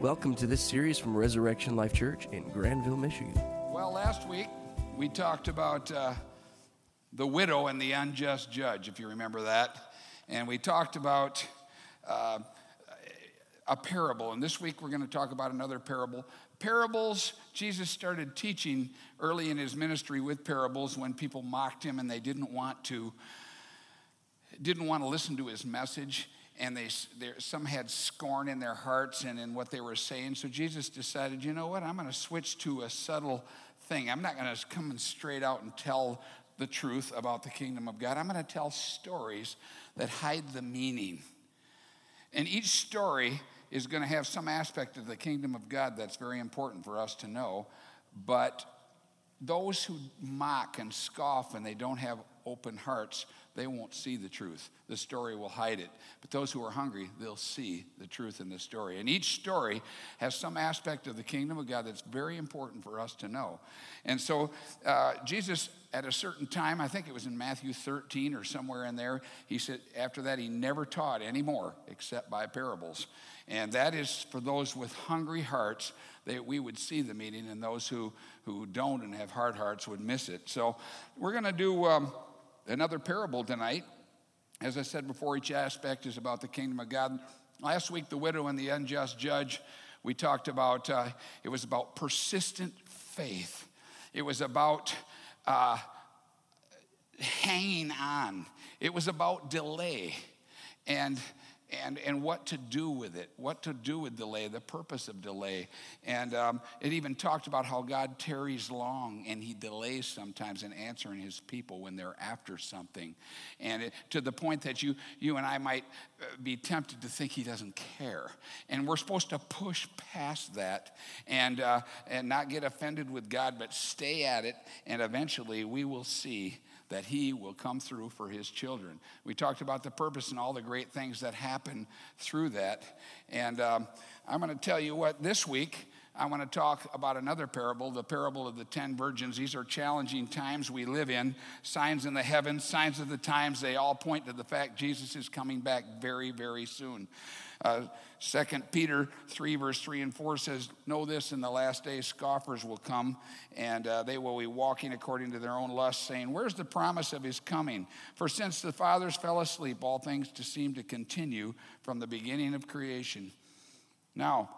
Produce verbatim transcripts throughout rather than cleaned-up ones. Welcome to this series from Resurrection Life Church in Grandville, Michigan. Well, last week we talked about uh, the widow and the unjust judge, if you remember that. And we talked about uh, a parable. And this week we're going to talk about another parable. Parables, Jesus started teaching early in his ministry with parables when people mocked him and they didn't want to, didn't want to listen to his message. And they, they, some had scorn in their hearts and in what they were saying. So Jesus decided, you know what, I'm going to switch to a subtle thing. I'm not going to come and straight out and tell the truth about the kingdom of God. I'm going to tell stories that hide the meaning. And each story is going to have some aspect of the kingdom of God that's very important for us to know. But those who mock and scoff and they don't have open hearts, they won't see the truth. The story will hide it. But those who are hungry, they'll see the truth in the story. And each story has some aspect of the kingdom of God that's very important for us to know. And so uh, Jesus, at a certain time, I think it was in Matthew thirteen or somewhere in there, he said, after that, he never taught anymore except by parables. And that is for those with hungry hearts, that we would see the meaning, and those who, who don't and have hard hearts would miss it. So we're going to do um, another parable tonight. As I said before, each aspect is about the kingdom of God. Last week, the widow and the unjust judge, we talked about, uh, it was about persistent faith. It was about uh, hanging on. It was about delay and and and what to do with it, what to do with delay, the purpose of delay. And um, it even talked about how God tarries long and he delays sometimes in answering his people when they're after something. And it, to the point that you, you and I might be tempted to think he doesn't care. And we're supposed to push past that and, uh, and not get offended with God, but stay at it, and eventually we will see that he will come through for his children. We talked about the purpose and all the great things that happen through that. And um, I'm going to tell you what, this week, I want to talk about another parable, the parable of the ten virgins. These are challenging times we live in. Signs in the heavens, signs of the times, they all point to the fact Jesus is coming back very, very soon. Uh, Second Peter three, verse three and four says, know this, in the last days scoffers will come, and uh, they will be walking according to their own lust, saying, where's the promise of his coming? For since the fathers fell asleep, all things to seem to continue from the beginning of creation. Now,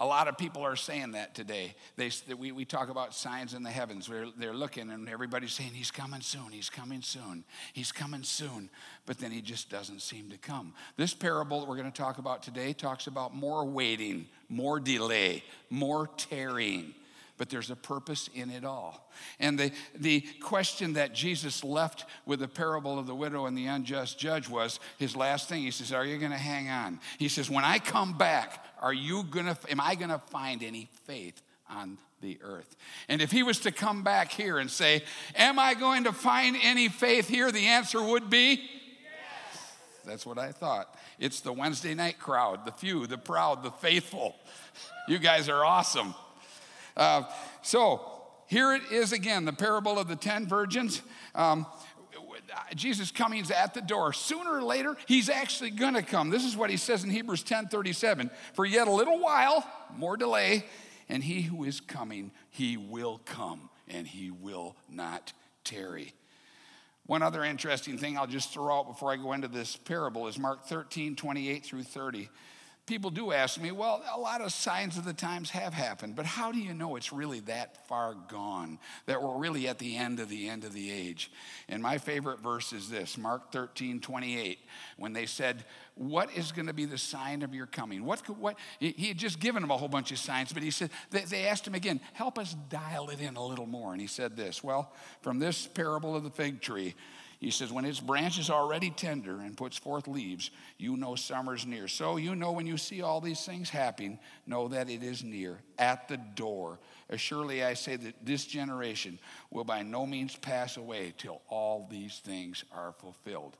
a lot of people are saying that today. They, we, we talk about signs in the heavens. We're, they're looking, and everybody's saying, he's coming soon, he's coming soon, he's coming soon. But then he just doesn't seem to come. This parable that we're going to talk about today talks about more waiting, more delay, more tarrying. But there's a purpose in it all. And the, the question that Jesus left with the parable of the widow and the unjust judge was his last thing. He says, are you going to hang on? He says, when I come back, are you going to, am I going to find any faith on the earth? And if he was to come back here and say, am I going to find any faith here? The answer would be yes. That's what I thought. It's the Wednesday night crowd, the few, the proud, the faithful. You guys are awesome. Uh, so here it is again, the parable of the ten virgins. Um, Jesus' coming is at the door. Sooner or later, he's actually going to come. This is what he says in Hebrews ten thirty-seven. For yet a little while, more delay, and he who is coming, he will come, and he will not tarry. One other interesting thing I'll just throw out before I go into this parable is Mark thirteen, twenty-eight through thirty. People do ask me, well, a lot of signs of the times have happened, but how do you know it's really that far gone, that we're really at the end of the end of the age? And my favorite verse is this, Mark thirteen, twenty-eight, when they said, what is going to be the sign of your coming? What? What? He had just given them a whole bunch of signs, but he said, they asked him again, help us dial it in a little more. And he said this, well, from this parable of the fig tree, he says, when its branch is already tender and puts forth leaves, you know summer's near. So you know when you see all these things happen, know that it is near, at the door. Surely I say that this generation will by no means pass away till all these things are fulfilled.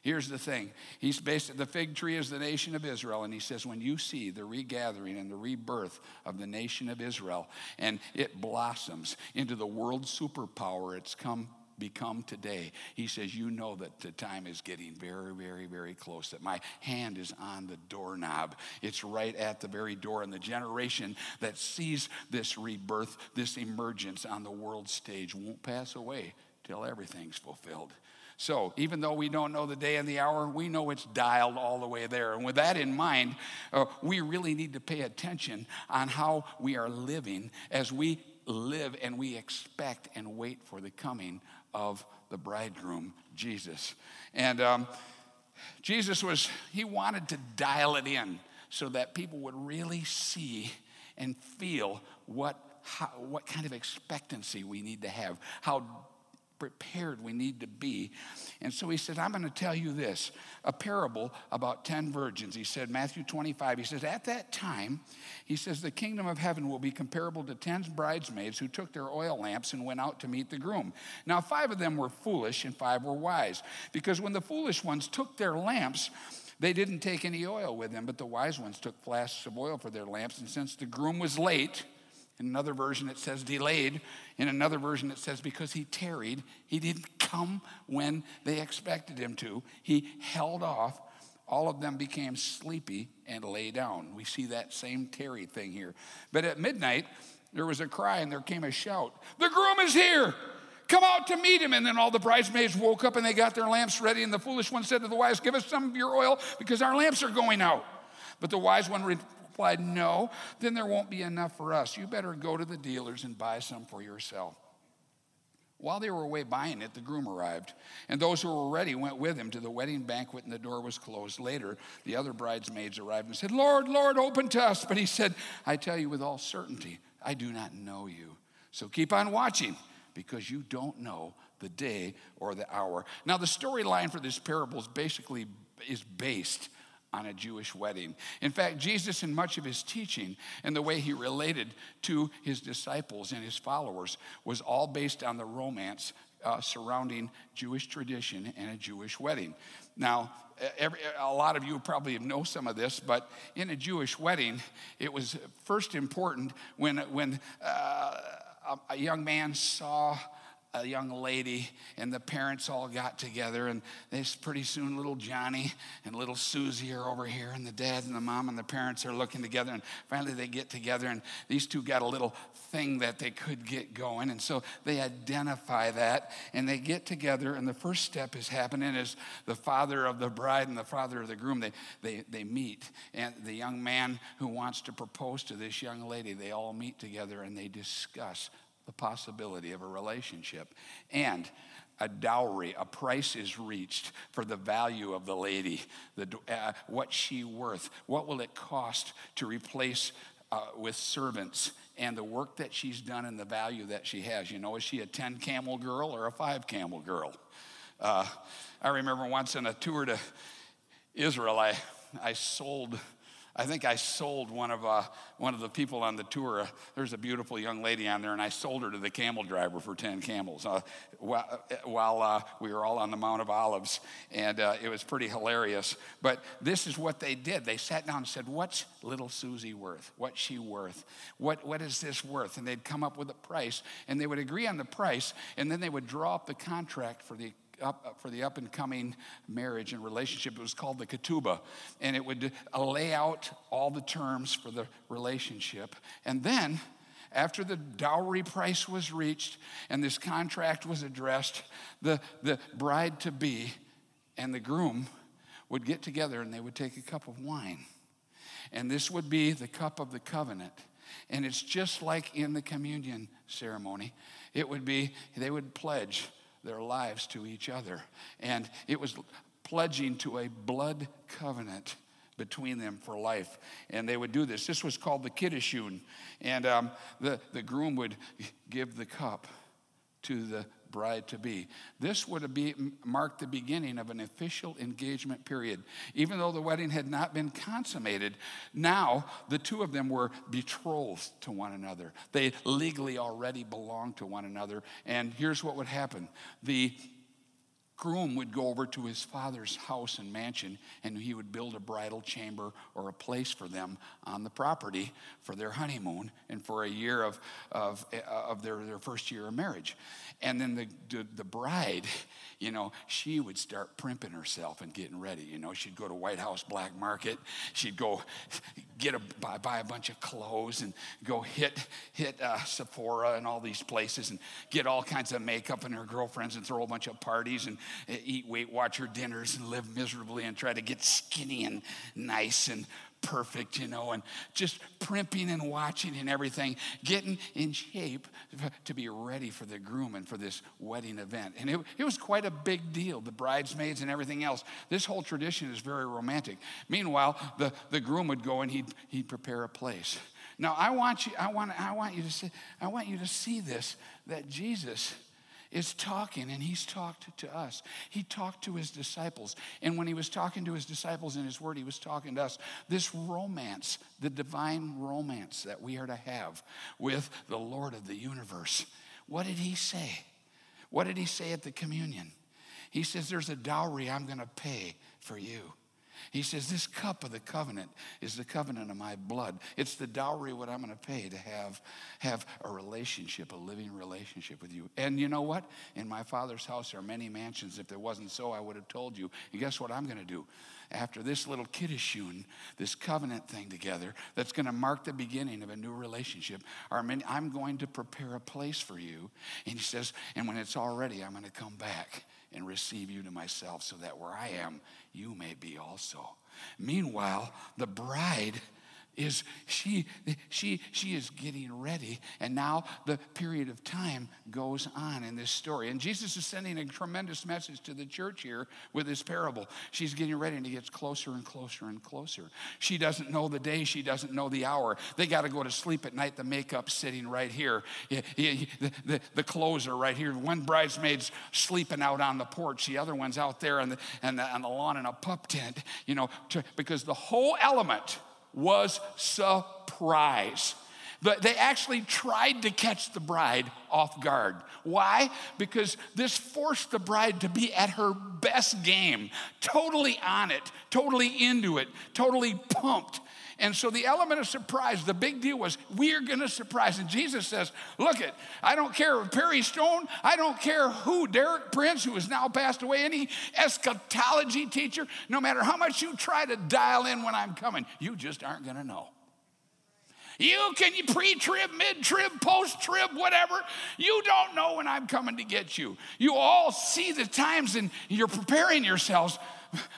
Here's the thing. He's based, the fig tree is the nation of Israel, and he says when you see the regathering and the rebirth of the nation of Israel, and it blossoms into the world superpower it's come become today. He says, you know that the time is getting very, very, very close, that my hand is on the doorknob. It's right at the very door. And the generation that sees this rebirth, this emergence on the world stage won't pass away till everything's fulfilled. So even though we don't know the day and the hour, we know it's dialed all the way there. And with that in mind, uh, we really need to pay attention on how we are living as we live and we expect and wait for the coming of the bridegroom, Jesus. And um, Jesus was, he wanted to dial it in so that people would really see and feel what how, what kind of expectancy we need to have, how prepared we need to be. And so he said, I'm going to tell you this, a parable about ten virgins. He said, Matthew twenty-five, he says, at that time, he says, the kingdom of heaven will be comparable to ten bridesmaids who took their oil lamps and went out to meet the groom. Now, five of them were foolish and five were wise, because when the foolish ones took their lamps, they didn't take any oil with them, but the wise ones took flasks of oil for their lamps. And since the groom was late, in another version it says delayed. In another version it says because he tarried, he didn't come when they expected him to. He held off. All of them became sleepy and lay down. We see that same tarry thing here. But at midnight, there was a cry and there came a shout. The groom is here. Come out to meet him. And then all the bridesmaids woke up and they got their lamps ready. And the foolish one said to the wise, give us some of your oil because our lamps are going out. But the wise one replied, replied, no, then there won't be enough for us. You better go to the dealers and buy some for yourself. While they were away buying it, the groom arrived, and those who were ready went with him to the wedding banquet, and the door was closed. Later, the other bridesmaids arrived and said, Lord, Lord, open to us. But he said, I tell you with all certainty, I do not know you. So keep on watching, because you don't know the day or the hour. Now, the storyline for this parable is basically is based on a Jewish wedding. In fact, Jesus, in much of his teaching and the way he related to his disciples and his followers, was all based on the romance uh, surrounding Jewish tradition and a Jewish wedding. Now, every, a lot of you probably know some of this, but in a Jewish wedding, it was first important when, when uh, a young man saw a young lady, and the parents all got together, and this pretty soon little Johnny and little Susie are over here, and the dad and the mom and the parents are looking together, and finally they get together, and these two got a little thing that they could get going, and so they identify that, and they get together, and the first step is happening is the father of the bride and the father of the groom, they they they meet, and the young man who wants to propose to this young lady, they all meet together, and they discuss the possibility of a relationship. And a dowry, a price is reached for the value of the lady, the uh, what she worth, what will it cost to replace uh, with servants and the work that she's done and the value that she has. You know, is she a ten camel girl or a five camel girl? Uh, I remember once in a tour to Israel, I I sold I think I sold one of uh, one of the people on the tour. Uh, there's a beautiful young lady on there, and I sold her to the camel driver for ten camels uh, while, while uh, we were all on the Mount of Olives, and uh, it was pretty hilarious. But this is what they did. They sat down and said, what's little Susie worth? What's she worth? What What is this worth? And they'd come up with a price, and they would agree on the price, and then they would draw up the contract for the Up, for the up-and-coming marriage and relationship. It was called the ketubah, and it would lay out all the terms for the relationship. And then, after the dowry price was reached and this contract was addressed, the, the bride-to-be and the groom would get together, and they would take a cup of wine. And this would be the cup of the covenant. And it's just like in the communion ceremony. It would be, they would pledge their lives to each other. And it was pledging to a blood covenant between them for life. And they would do this. This was called the kiddushin. And um, the, the groom would give the cup to the bride-to-be. This would be marked the beginning of an official engagement period. Even though the wedding had not been consummated, now the two of them were betrothed to one another. They legally already belonged to one another. And here's what would happen. The groom would go over to his father's house and mansion, and he would build a bridal chamber or a place for them on the property for their honeymoon and for a year of of, of their, their first year of marriage. And then the, the the bride, you know, she would start primping herself and getting ready. You know, she'd go to White House Black Market. She'd go get a buy, buy a bunch of clothes and go hit hit uh, Sephora and all these places and get all kinds of makeup and her girlfriends and throw a bunch of parties and eat Weight Watcher dinners and live miserably and try to get skinny and nice and perfect, you know, and just primping and watching and everything, getting in shape to be ready for the groom and for this wedding event. And it, it was quite a big deal, the bridesmaids and everything else. This whole tradition is very romantic. Meanwhile, the, the groom would go and he'd he'd prepare a place. Now, I want you, I want, I want you to see, I want you to see this, that Jesus is talking, and he's talked to us. He talked to his disciples, and when he was talking to his disciples in his word, he was talking to us. This romance, the divine romance that we are to have with the Lord of the universe. What did he say? What did he say at the communion? He says, there's a dowry I'm going to pay for you. He says, this cup of the covenant is the covenant of my blood. It's the dowry what I'm going to pay to have, have a relationship, a living relationship with you. And you know what? In my Father's house are many mansions. If there wasn't so, I would have told you. And guess what I'm going to do? After this little kiddushin, this covenant thing together, that's going to mark the beginning of a new relationship, I'm going to prepare a place for you. And he says, and when it's all ready, I'm going to come back and receive you to myself so that where I am, you may be also. Meanwhile, the bride is, she she she is getting ready, and now the period of time goes on in this story. And Jesus is sending a tremendous message to the church here with his parable. She's getting ready, and he gets closer and closer and closer. She doesn't know the day. She doesn't know the hour. They got to go to sleep at night. The makeup's sitting right here. The, the, the clothes are right here. One bridesmaid's sleeping out on the porch. The other one's out there on the, on the, on the lawn in a pup tent, you know, to, because the whole element was surprise. But they actually tried to catch the bride off guard. Why? Because this forced the bride to be at her best game, totally on it, totally into it, totally pumped. And so the element of surprise, the big deal was, we're going to surprise. And Jesus says, look it, I don't care if Perry Stone, I don't care who, Derek Prince, who has now passed away, any eschatology teacher, no matter how much you try to dial in when I'm coming, you just aren't going to know. You can you pre-trib, mid-trib, post-trib, whatever. You don't know when I'm coming to get you. You all see the times and you're preparing yourselves,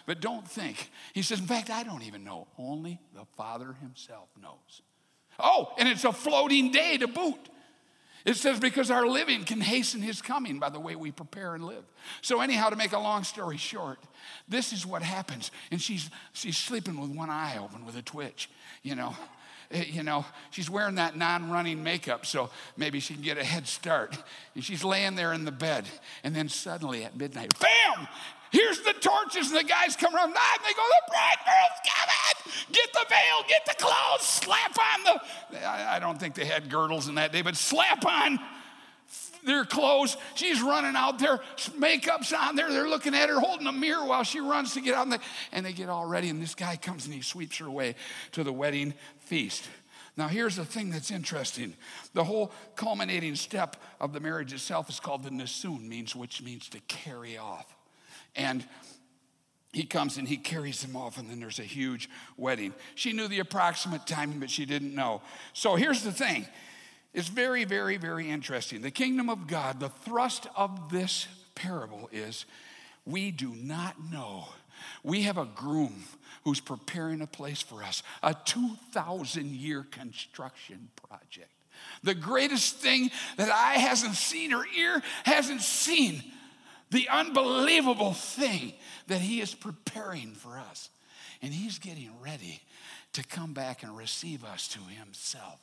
but don't think. He says, in fact, I don't even know. Only the Father himself knows. Oh, and it's a floating day to boot. It says, because our living can hasten his coming by the way we prepare and live. So anyhow, to make a long story short, this is what happens. And she's she's sleeping with one eye open with a twitch, you know. You know, she's wearing that non-running makeup, so maybe she can get a head start. And she's laying there in the bed, and then suddenly at midnight, bam! Here's the torches, and the guys come around, and they go, the bridegroom's coming! Get the veil, get the clothes, slap on the... I don't think they had girdles in that day, but slap on their clothes. She's running out there, makeup's on there, they're looking at her, holding a mirror while she runs to get on the... And they get all ready, and this guy comes, and he sweeps her away to the wedding feast. Now, here's the thing that's interesting. The whole culminating step of the marriage itself is called the nisun, means which means to carry off. And he comes and he carries them off, and then there's a huge wedding. She knew the approximate timing, but she didn't know. So here's the thing. It's very, very, very interesting. The kingdom of God, the thrust of this parable is we do not know. We have a groom who's preparing a place for us, a two thousand year construction project. The greatest thing that eye hasn't seen or ear hasn't seen. The unbelievable thing that he is preparing for us. And he's getting ready to come back and receive us to himself.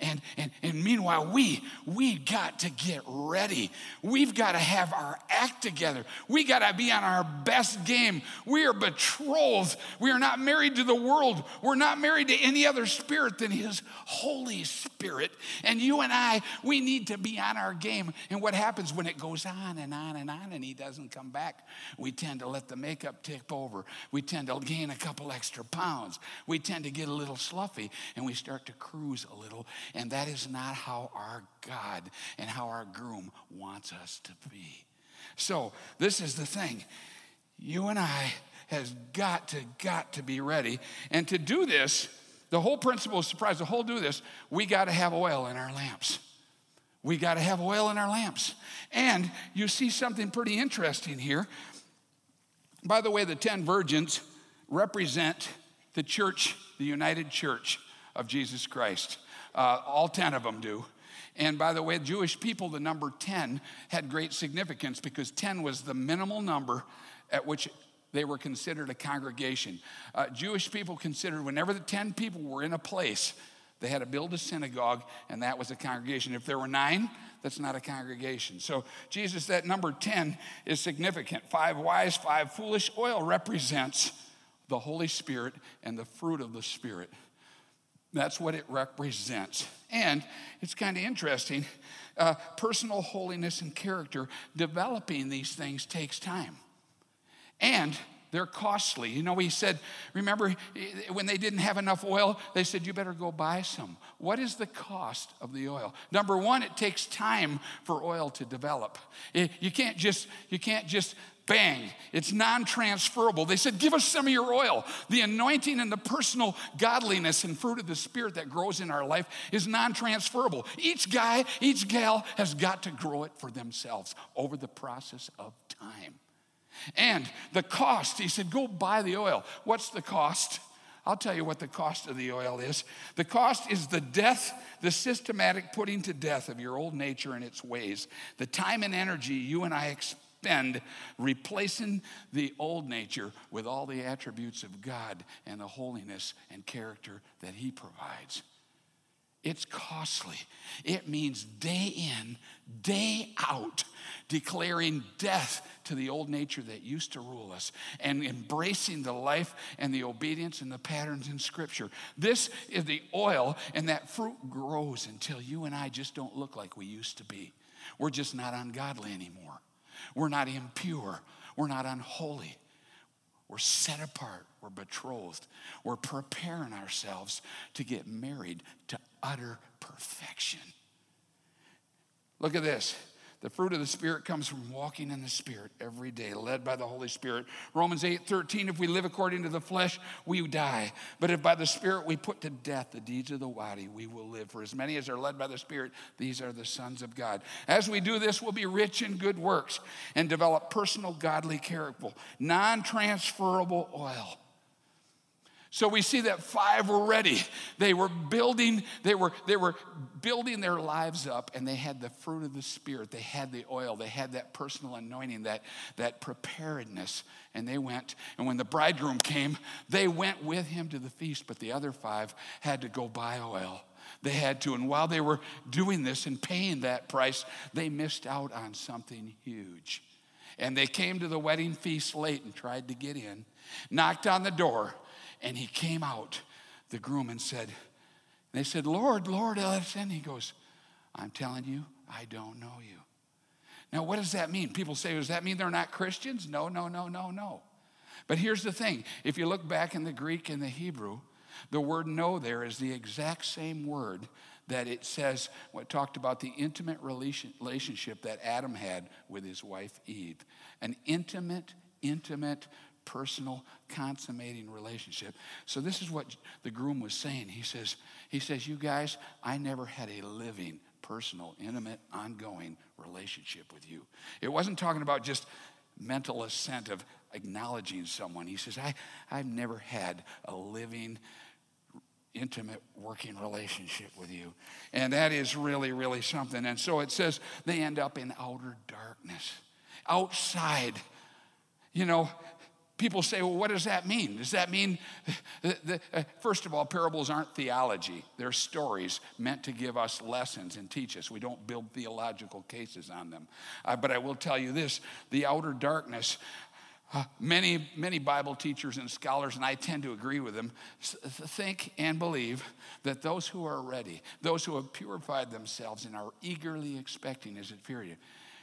And, and and meanwhile, we we got to get ready. We've got to have our act together. We got to be on our best game. We are betrothed. We are not married to the world. We're not married to any other spirit than His Holy Spirit. And you and I, we need to be on our game. And what happens when it goes on and on and on and He doesn't come back? We tend to let the makeup tip over. We tend to gain a couple extra pounds. We tend to get a little sloppy, and we start to cruise a little. And that is not how our God and how our groom wants us to be. So this is the thing. You and I has got to, got to be ready. And to do this, the whole principle of surprise, the whole do this, we got to have oil in our lamps. We got to have oil in our lamps. And you see something pretty interesting here. By the way, the ten virgins represent the church, the United Church of Jesus Christ. Uh, all ten of them do. And by the way, Jewish people, the number ten had great significance because ten was the minimal number at which they were considered a congregation. Uh, Jewish people considered whenever the ten people were in a place, they had to build a synagogue, and that was a congregation. If there were nine, that's not a congregation. So Jesus, that number ten is significant. Five wise, five foolish. Oil represents the Holy Spirit and the fruit of the Spirit. That's what it represents. And it's kind of interesting. Uh, personal holiness and character, developing these things takes time. And they're costly. You know, he said, remember, when they didn't have enough oil, they said, you better go buy some. What is the cost of the oil? Number one, it takes time for oil to develop. You can't just, you can't just... bang, it's non-transferable. They said, give us some of your oil. The anointing and the personal godliness and fruit of the Spirit that grows in our life is non-transferable. Each guy, each gal has got to grow it for themselves over the process of time. And the cost, he said, go buy the oil. What's the cost? I'll tell you what the cost of the oil is. The cost is the death, the systematic putting to death of your old nature and its ways. The time and energy you and I experience spend replacing the old nature with all the attributes of God and the holiness and character that He provides. It's costly. It means day in, day out, declaring death to the old nature that used to rule us and embracing the life and the obedience and the patterns in Scripture. This is the oil, and that fruit grows until you and I just don't look like we used to be. We're just not ungodly anymore. We're not impure. We're not unholy. We're set apart. We're betrothed. We're preparing ourselves to get married to utter perfection. Look at this. The fruit of the Spirit comes from walking in the Spirit every day, led by the Holy Spirit. Romans eight thirteen, if we live according to the flesh, we die. But if by the Spirit we put to death the deeds of the body, we will live. For as many as are led by the Spirit, these are the sons of God. As we do this, we'll be rich in good works and develop personal, godly character, non-transferable oil. So we see that five were ready. They were building, they were, they were building their lives up, and they had the fruit of the Spirit. They had the oil. They had that personal anointing, that, that preparedness. And they went, and when the bridegroom came, they went with him to the feast, but the other five had to go buy oil. They had to, and while they were doing this and paying that price, they missed out on something huge. And they came to the wedding feast late and tried to get in, knocked on the door, and he came out, the groom, and said, and they said, Lord, Lord, let us in. He goes, I'm telling you, I don't know you. Now, what does that mean? People say, does that mean they're not Christians? No, no, no, no, no. But here's the thing. If you look back in the Greek and the Hebrew, the word know there is the exact same word that it says, well, it talked about the intimate relationship that Adam had with his wife Eve. An intimate, intimate personal, consummating relationship. So this is what the groom was saying. He says, he says, you guys, I never had a living, personal, intimate, ongoing relationship with you. It wasn't talking about just mental assent of acknowledging someone. He says, I, I've never had a living, intimate, working relationship with you. And that is really, really something. And so it says they end up in outer darkness, outside, you know, people say, well, what does that mean? Does that mean, the, the, uh, first of all, parables aren't theology. They're stories meant to give us lessons and teach us. We don't build theological cases on them. Uh, but I will tell you this, the outer darkness, uh, many, many Bible teachers and scholars, and I tend to agree with them, think and believe that those who are ready, those who have purified themselves and are eagerly expecting his appearing,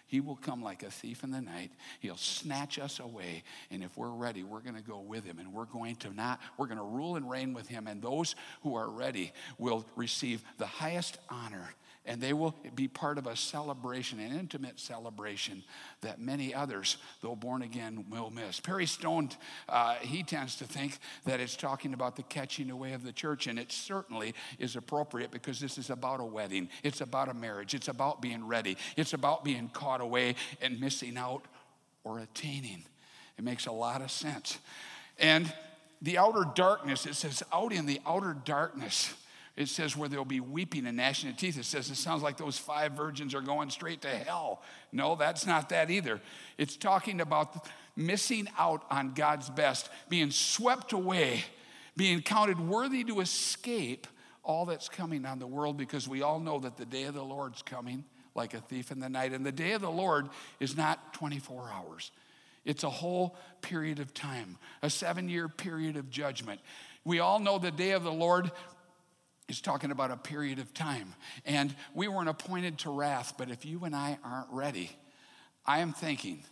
he will come like a thief in the night. He'll snatch us away. And if we're ready, we're going to go with him. And we're going to not, we're going to rule and reign with him. And those who are ready will receive the highest honor. And they will be part of a celebration, an intimate celebration that many others, though born again, will miss. Perry Stone, uh, he tends to think that it's talking about the catching away of the church. And it certainly is appropriate because this is about a wedding. It's about a marriage. It's about being ready. It's about being caught away and missing out or attaining. It makes a lot of sense. And the outer darkness, it says, out in the outer darkness, it says where there'll be weeping and gnashing of teeth. It says it sounds like those five virgins are going straight to hell. No, that's not that either. It's talking about missing out on God's best, being swept away, being counted worthy to escape all that's coming on the world, because we all know that the day of the Lord's coming like a thief in the night. And the day of the Lord is not twenty-four hours. It's a whole period of time, a seven-year period of judgment. We all know the day of the Lord is talking about a period of time. And we weren't appointed to wrath, but if you and I aren't ready, I am thinking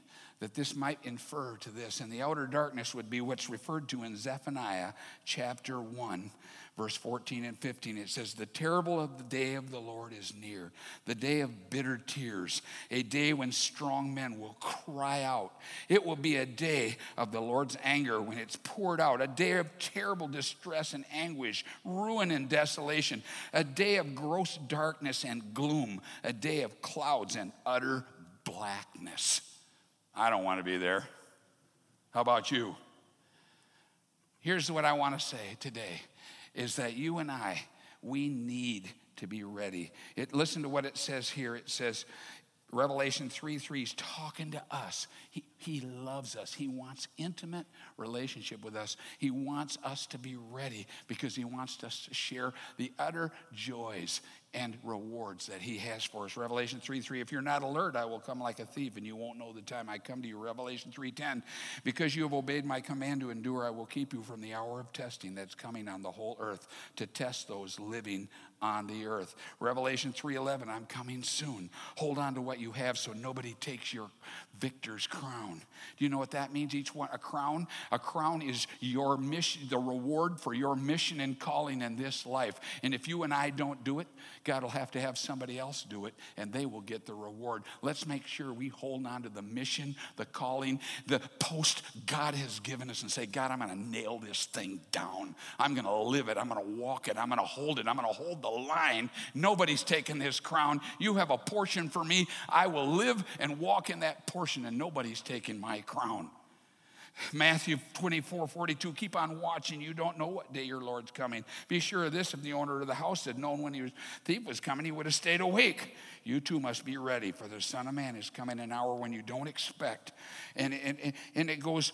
that this might infer to this. And the outer darkness would be what's referred to in Zephaniah chapter one, verse fourteen and fifteen. It says, the terrible of the day of the Lord is near, the day of bitter tears, a day when strong men will cry out. It will be a day of the Lord's anger when it's poured out, a day of terrible distress and anguish, ruin and desolation, a day of gross darkness and gloom, a day of clouds and utter blackness. I don't want to be there. How about you? Here's what I want to say today, is that you and I, we need to be ready. It, listen to what it says here. It says, Revelation three three is talking to us. He, he loves us. He wants intimate relationship with us. He wants us to be ready because he wants us to share the utter joys and rewards that he has for us. Revelation three three, if you're not alert, I will come like a thief and you won't know the time I come to you. Revelation three ten, because you have obeyed my command to endure, I will keep you from the hour of testing that's coming on the whole earth to test those living on the earth. Revelation three eleven, I'm coming soon. Hold on to what you have so nobody takes your victor's crown. Do you know what that means? Each one, a crown? A crown is your mission, the reward for your mission and calling in this life. And if you and I don't do it, God will have to have somebody else do it, and they will get the reward. Let's make sure we hold on to the mission, the calling, the post God has given us and say, God, I'm going to nail this thing down. I'm going to live it. I'm going to walk it. I'm going to hold it. I'm going to hold the line. Nobody's taking this crown. You have a portion for me. I will live and walk in that portion, and nobody's taking my crown. Matthew twenty-four forty-two, keep on watching. You don't know what day your Lord's coming. Be sure of this, if the owner of the house had known when he was, thief was coming, he would have stayed awake. You too must be ready, for the Son of Man is coming an hour when you don't expect. And, and, and it goes,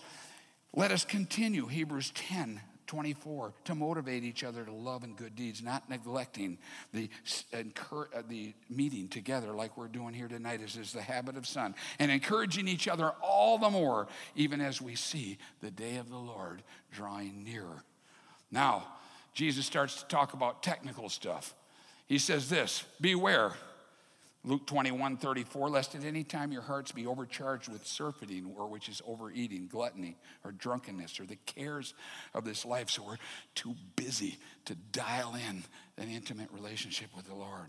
let us continue, Hebrews ten twenty-four, to motivate each other to love and good deeds, not neglecting the the meeting together like we're doing here tonight, as is the habit of some, and encouraging each other all the more, even as we see the day of the Lord drawing nearer. Now, Jesus starts to talk about technical stuff. He says this, beware, Luke twenty-one thirty-four, lest at any time your hearts be overcharged with surfeiting, or which is overeating, gluttony, or drunkenness, or the cares of this life. So we're too busy to dial in an intimate relationship with the Lord.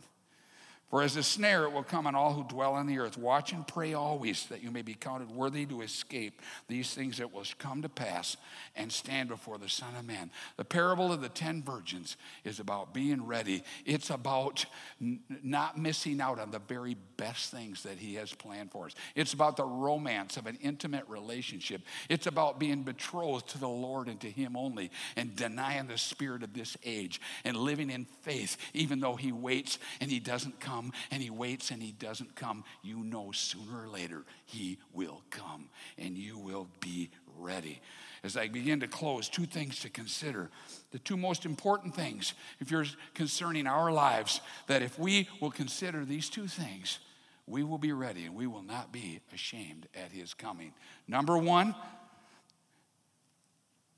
For as a snare it will come on all who dwell on the earth. Watch and pray always that you may be counted worthy to escape these things that will come to pass and stand before the Son of Man. The parable of the ten virgins is about being ready. It's about n- not missing out on the very best things that he has planned for us. It's about the romance of an intimate relationship. It's about being betrothed to the Lord and to him only, and denying the spirit of this age and living in faith, even though he waits and he doesn't come. And he waits and he doesn't come. You know, sooner or later he will come, and you will be ready. As I begin to close, two things to consider. The two most important things, if you're concerning our lives, that if we will consider these two things, we will be ready and we will not be ashamed at his coming. Number one,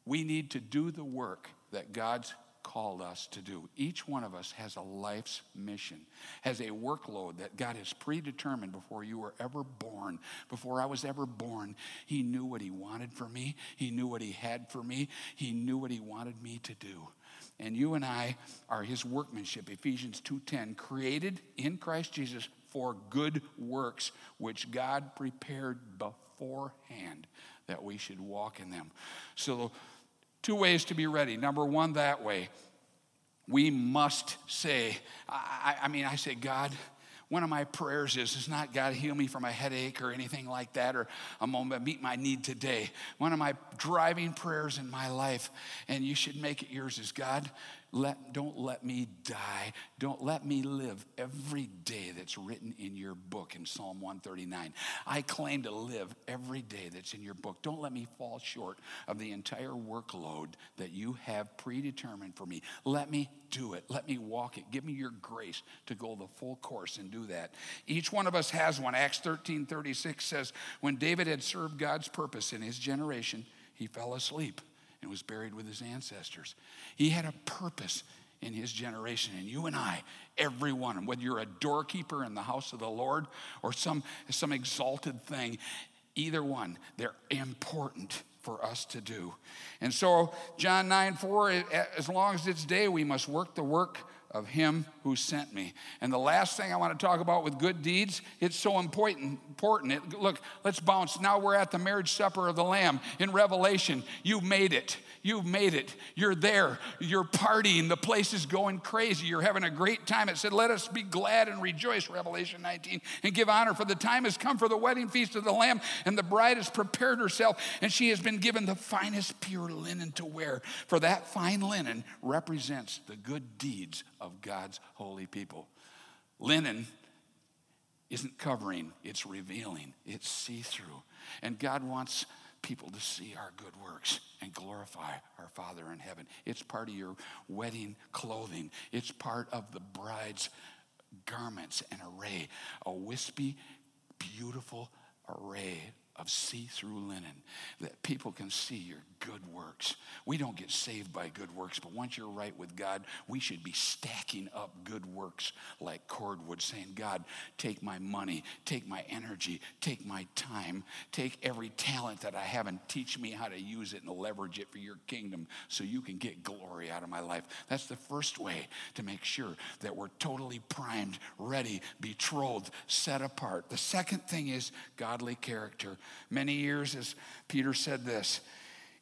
we need to do the work that God's called us to do. Each one of us has a life's mission, has a workload that God has predetermined before you were ever born. Before I was ever born, he knew what he wanted for me. He knew what he had for me. He knew what he wanted me to do. And you and I are his workmanship, Ephesians two ten, created in Christ Jesus for good works, which God prepared beforehand that we should walk in them. So two ways to be ready. Number one, that way, we must say, I, I mean, I say, God, one of my prayers is, it's not God heal me from a headache or anything like that, or I'm going to meet my need today. One of my driving prayers in my life, and you should make it yours, is God, Let, don't let me die. Don't let me live every day that's written in your book in Psalm one thirty-nine. I claim to live every day that's in your book. Don't let me fall short of the entire workload that you have predetermined for me. Let me do it. Let me walk it. Give me your grace to go the full course and do that. Each one of us has one. Acts thirteen thirty-six says, when David had served God's purpose in his generation, he fell asleep and was buried with his ancestors. He had a purpose in his generation, and you and I, every one of them, whether you're a doorkeeper in the house of the Lord or some, some exalted thing, either one, they're important for us to do. And so John nine four, as long as it's day, we must work the work of him who sent me. And the last thing I want to talk about with good deeds, it's so important. important. It, look, let's bounce. Now we're at the marriage supper of the Lamb in Revelation. You made it. You made it. You're there. You're partying. The place is going crazy. You're having a great time. It said, let us be glad and rejoice, Revelation nineteen, and give honor, for the time has come for the wedding feast of the Lamb, and the bride has prepared herself, and she has been given the finest pure linen to wear, for that fine linen represents the good deeds of God's holy people. Linen isn't covering, it's revealing, it's see-through. And God wants people to see our good works and glorify our Father in heaven. It's part of your wedding clothing. It's part of the bride's garments and array, a wispy, beautiful array of see-through linen, that people can see your good works. We don't get saved by good works, but once you're right with God, we should be stacking up good works like cordwood, saying, God, take my money, take my energy, take my time, take every talent that I have and teach me how to use it and leverage it for your kingdom so you can get glory out of my life. That's the first way to make sure that we're totally primed, ready, betrothed, set apart. The second thing is godly character. Many years, as Peter said this,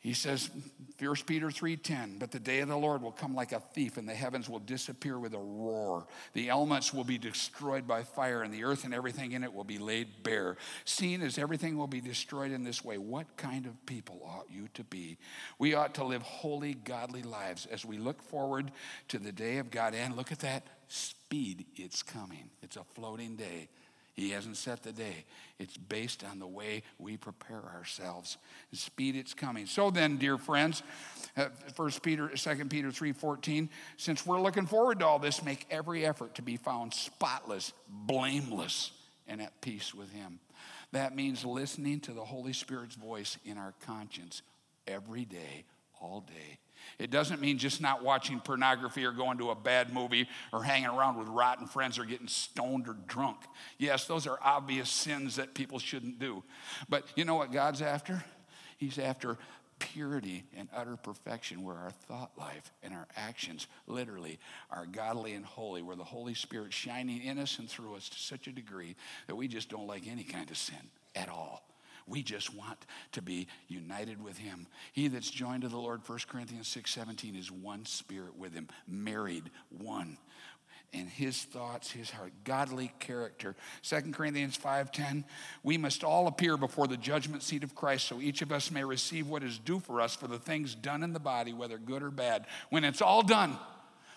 he says, First Peter three ten, but the day of the Lord will come like a thief, and the heavens will disappear with a roar. The elements will be destroyed by fire, and the earth and everything in it will be laid bare. Seeing as everything will be destroyed in this way, what kind of people ought you to be? We ought to live holy, godly lives as we look forward to the day of God. And look at that speed, it's coming. It's a floating day. He hasn't set the day. It's based on the way we prepare ourselves. The speed it's coming. So then, dear friends, First Peter, Second Peter three fourteen, since we're looking forward to all this, make every effort to be found spotless, blameless, and at peace with him. That means listening to the Holy Spirit's voice in our conscience every day, all day. It doesn't mean just not watching pornography or going to a bad movie or hanging around with rotten friends or getting stoned or drunk. Yes, those are obvious sins that people shouldn't do. But you know what God's after? He's after purity and utter perfection, where our thought life and our actions literally are godly and holy, where the Holy Spirit's shining in us and through us to such a degree that we just don't like any kind of sin at all. We just want to be united with him. He that's joined to the Lord, First Corinthians six seventeen, is one spirit with him, married, one. And his thoughts, his heart, godly character. Second Corinthians five ten, we must all appear before the judgment seat of Christ, so each of us may receive what is due for us for the things done in the body, whether good or bad. When it's all done,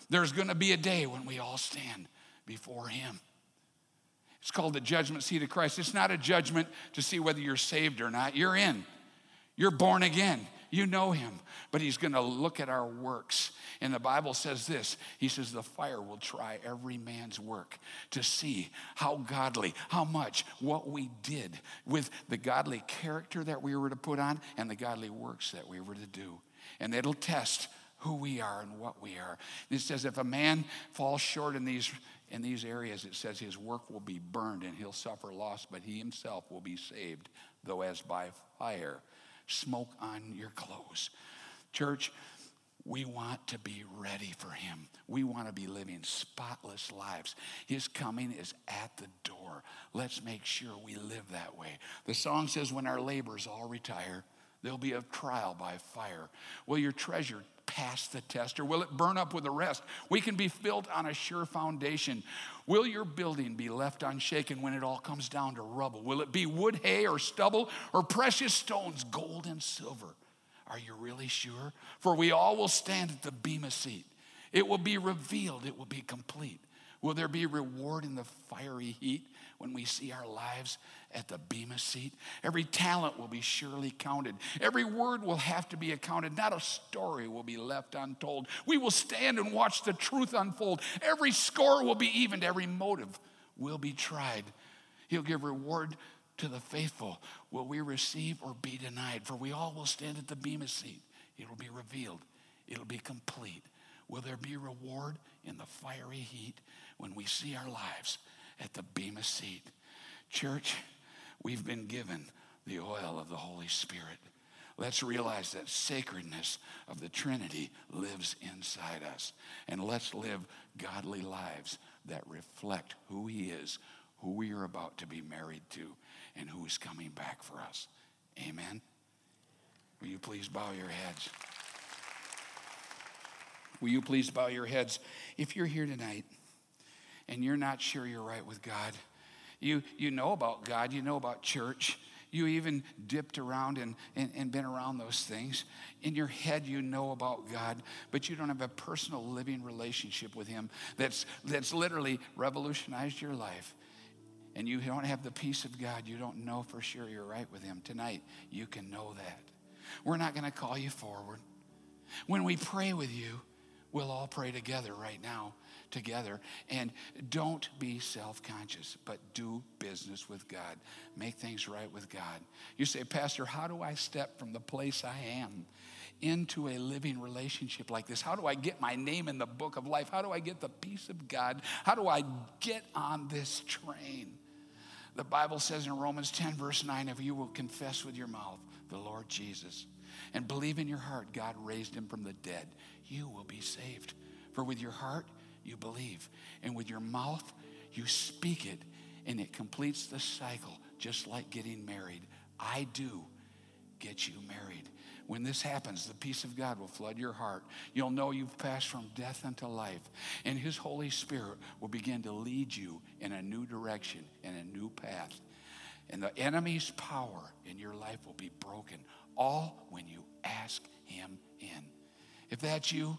there's going to be a day when we all stand before him. It's called the judgment seat of Christ. It's not a judgment to see whether you're saved or not. You're in. You're born again. You know him, but he's going to look at our works. And the Bible says this. He says the fire will try every man's work to see how godly, how much, what we did with the godly character that we were to put on and the godly works that we were to do. And it'll test who we are and what we are. And it says if a man falls short in these in these areas, it says his work will be burned and he'll suffer loss, but he himself will be saved, though as by fire. Smoke on your clothes. Church, we want to be ready for him. We want to be living spotless lives. His coming is at the door. Let's make sure we live that way. The song says, when our labors all retire, there'll be a trial by fire. Will your treasure pass the test, or will it burn up with the rest? We can be built on a sure foundation. Will your building be left unshaken when it all comes down to rubble? Will it be wood, hay, or stubble, or precious stones, gold and silver? Are you really sure? For we all will stand at the bema seat. It will be revealed. It will be complete. Will there be reward in the fiery heat when we see our lives at the bema seat? Every talent will be surely counted. Every word will have to be accounted. Not a story will be left untold. We will stand and watch the truth unfold. Every score will be evened. Every motive will be tried. He'll give reward to the faithful. Will we receive or be denied? For we all will stand at the bema seat. It will be revealed. It will be complete. Will there be reward in the fiery heat when we see our lives at the bema seat? Church, we've been given the oil of the Holy Spirit. Let's realize that sacredness of the Trinity lives inside us. And let's live godly lives that reflect who he is, who we are about to be married to, and who is coming back for us. Amen? Will you please bow your heads? Will you please bow your heads? If you're here tonight and you're not sure you're right with God, you, you know about God, you know about church, you even dipped around and, and, and been around those things. In your head, you know about God, but you don't have a personal living relationship with him that's, that's literally revolutionized your life. And you don't have the peace of God. You don't know for sure you're right with him. Tonight, you can know that. We're not going to call you forward. When we pray with you, we'll all pray together right now, together. And don't be self-conscious, but do business with God. Make things right with God. You say, Pastor, how do I step from the place I am into a living relationship like this? How do I get my name in the book of life? How do I get the peace of God? How do I get on this train? The Bible says in Romans ten, verse nine, if you will confess with your mouth the Lord Jesus and believe in your heart God raised him from the dead, you will be saved. For with your heart, you believe. And with your mouth, you speak it. And it completes the cycle, just like getting married. I do get you married. When this happens, the peace of God will flood your heart. You'll know you've passed from death unto life. And his Holy Spirit will begin to lead you in a new direction and a new path. And the enemy's power in your life will be broken, all when you ask him in. If that's you,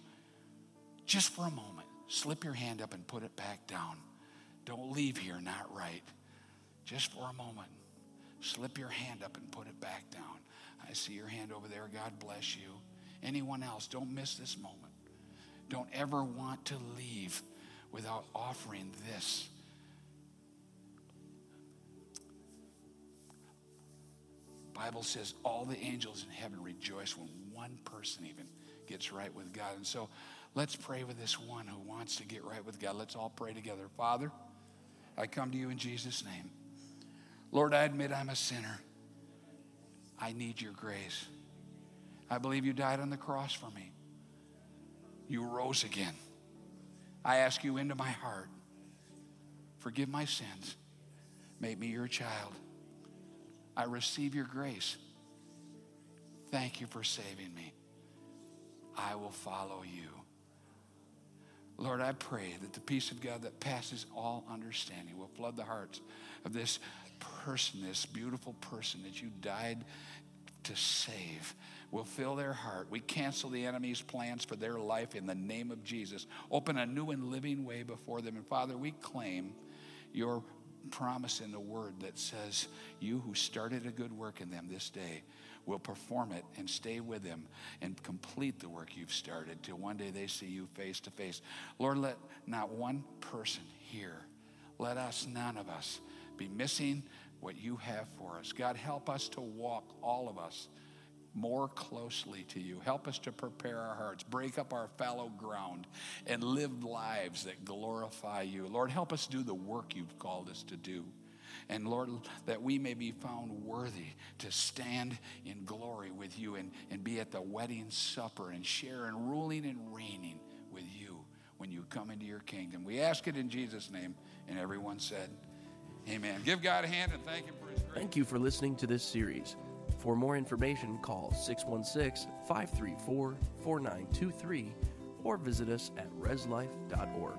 just for a moment, slip your hand up and put it back down. Don't leave here not right. Just for a moment, slip your hand up and put it back down. I see your hand over there. God bless you. Anyone else, don't miss this moment. Don't ever want to leave without offering this. The Bible says all the angels in heaven rejoice when one person even gets right with God. And so let's pray with this one who wants to get right with God. Let's all pray together. Father, I come to you in Jesus' name. Lord, I admit I'm a sinner. I need your grace. I believe you died on the cross for me. You rose again. I ask you into my heart. Forgive my sins. Make me your child. I receive your grace. Thank you for saving me. I will follow you. Lord, I pray that the peace of God that passes all understanding will flood the hearts of this person, this beautiful person that you died to save, will fill their heart. We cancel the enemy's plans for their life in the name of Jesus. Open a new and living way before them. And Father, we claim your promise in the word that says, you who started a good work in them this day will perform it and stay with him and complete the work you've started till one day they see you face to face. Lord, let not one person here, let us, none of us, be missing what you have for us. God, help us to walk, all of us, more closely to you. Help us to prepare our hearts, break up our fallow ground, and live lives that glorify you. Lord, help us do the work you've called us to do. And Lord, that we may be found worthy to stand in glory with you and, and be at the wedding supper and share in ruling and reigning with you when you come into your kingdom. We ask it in Jesus' name. And everyone said, amen. Give God a hand and thank him for his grace. Thank you for listening to this series. For more information, call six one six, five three four, four nine two three or visit us at res life dot org.